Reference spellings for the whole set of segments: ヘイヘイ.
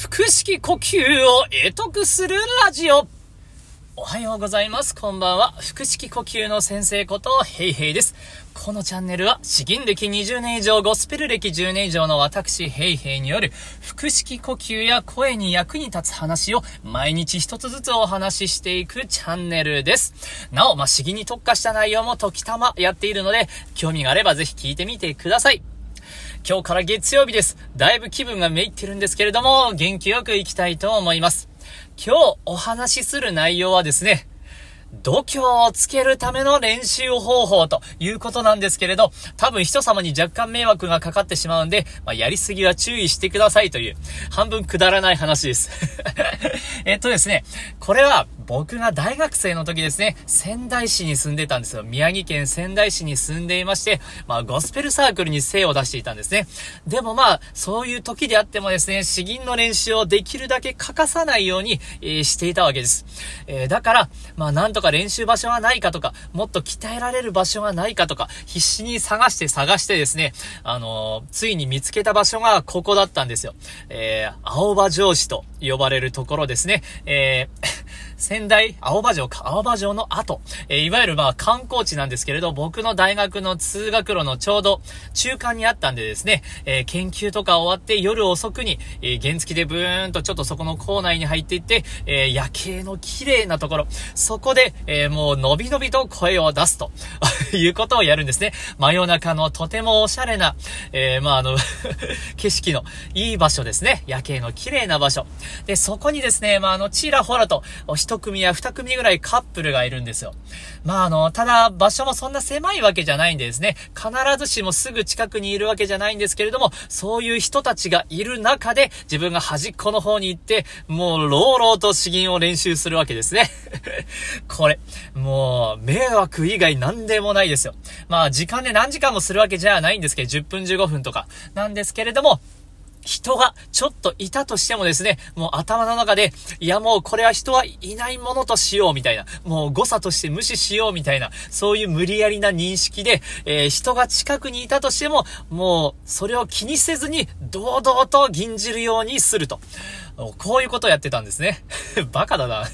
腹式呼吸を会得するラジオ。おはようございます。こんばんは。腹式呼吸の先生ことヘイヘイです。このチャンネルは詩吟歴20年以上、ゴスペル歴10年以上の私ヘイヘイによる腹式呼吸や声に役に立つ話を毎日一つずつお話ししていくチャンネルです。なお、詩吟に特化した内容も時たまやっているので、興味があればぜひ聞いてみてください。今日から月曜日です。だいぶ気分がめいってるんですけれども、元気よくいきたいと思います。今日お話しする内容はですね、度胸をつけるための練習方法ということなんですけれど、多分人様に若干迷惑がかかってしまうんで、やりすぎは注意してくださいという、半分くだらない話です。ですね、これは僕が大学生の時ですね、仙台市に住んでたんですよ。宮城県仙台市に住んでいまして、ゴスペルサークルに精を出していたんですね。でもそういう時であってもですね、詩吟の練習をできるだけ欠かさないように、していたわけです。だから、なんとか練習場所はないかとか、もっと鍛えられる場所はないかとか、必死に探してですね、ついに見つけた場所がここだったんですよ。青葉城市と呼ばれるところですね。仙台、青葉城の後、いわゆる観光地なんですけれど、僕の大学の通学路のちょうど中間にあったんでですね、研究とか終わって夜遅くに、原付でブーンとちょっとそこの校内に入っていって、夜景の綺麗なところ、そこで、もうのびのびと声を出すということをやるんですね。真夜中のとてもおしゃれな、景色のいい場所ですね。夜景の綺麗な場所。で、そこにですね、ちらほらと、一組や二組ぐらいカップルがいるんですよ。ただ場所もそんな狭いわけじゃないんでですね、必ずしもすぐ近くにいるわけじゃないんですけれども、そういう人たちがいる中で自分が端っこの方に行って、もう朗々と詩吟を練習するわけですね。これもう迷惑以外なんでもないですよ。時間で何時間もするわけじゃないんですけど、10分15分とかなんですけれども、人がちょっといたとしてもですね、もう頭の中で、いやもうこれは人はいないものとしようみたいな、もう誤差として無視しようみたいな、そういう無理やりな認識で、人が近くにいたとしても、もうそれを気にせずに堂々と吟じるようにすると。こういうことをやってたんですね。バカだな。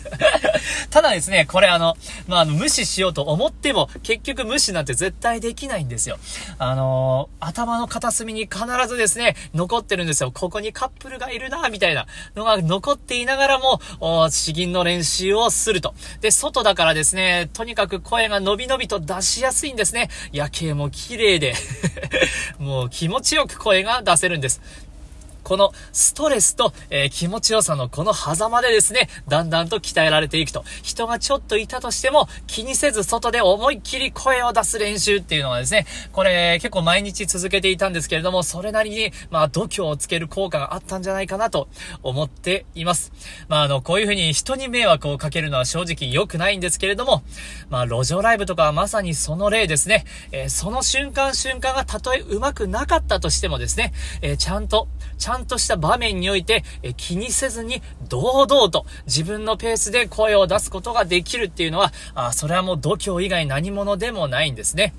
ただですね、これ無視しようと思っても、結局無視なんて絶対できないんですよ。頭の片隅に必ずですね、残ってるんですよ。ここにカップルがいるな、みたいなのが残っていながらも、詩吟の練習をすると。で、外だからですね、とにかく声がのびのびと出しやすいんですね。夜景も綺麗で、もう気持ちよく声が出せるんです。このストレスと、気持ちよさのこの狭間でですね、だんだんと鍛えられていくと。人がちょっといたとしても気にせず外で思いっきり声を出す練習っていうのはですね、これ結構毎日続けていたんですけれども、それなりに度胸をつける効果があったんじゃないかなと思っています。こういうふうに人に迷惑をかけるのは正直良くないんですけれども、路上ライブとかはまさにその例ですね。その瞬間瞬間がたとえうまくなかったとしてもですね、ちゃんとした場面において、気にせずに堂々と自分のペースで声を出すことができるっていうのは、それはもう度胸以外何者でもないんですね。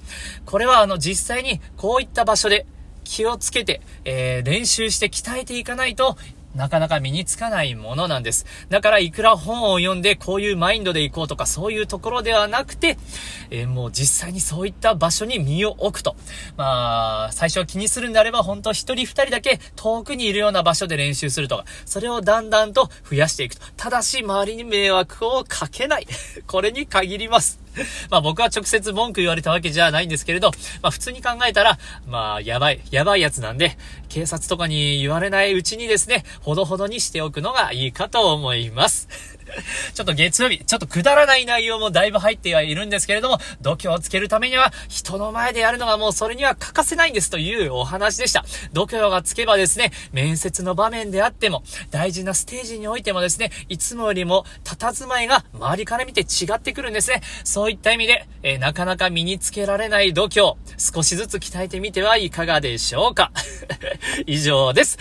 これは実際にこういった場所で気をつけて、練習して鍛えていかないとなかなか身につかないものなんです。だからいくら本を読んでこういうマインドで行こうとかそういうところではなくて、もう実際にそういった場所に身を置くと。最初気にするんであれば本当一人二人だけ遠くにいるような場所で練習するとか、それをだんだんと増やしていくと。ただし周りに迷惑をかけない。これに限ります。僕は直接文句言われたわけじゃないんですけれど、普通に考えたら、やばいやつなんで、警察とかに言われないうちにですね、ほどほどにしておくのがいいかと思います。ちょっと月曜日、ちょっとくだらない内容もだいぶ入ってはいるんですけれども、度胸をつけるためには人の前でやるのがもうそれには欠かせないんですというお話でした。度胸がつけばですね、面接の場面であっても大事なステージにおいてもですね、いつもよりも佇まいが周りから見て違ってくるんですね。そういった意味で、なかなか身につけられない度胸、少しずつ鍛えてみてはいかがでしょうか。以上です。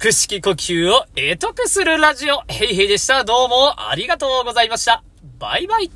腹式呼吸を会得するラジオ、ヘイヘイでした。どうもありがとうございました。バイバイ。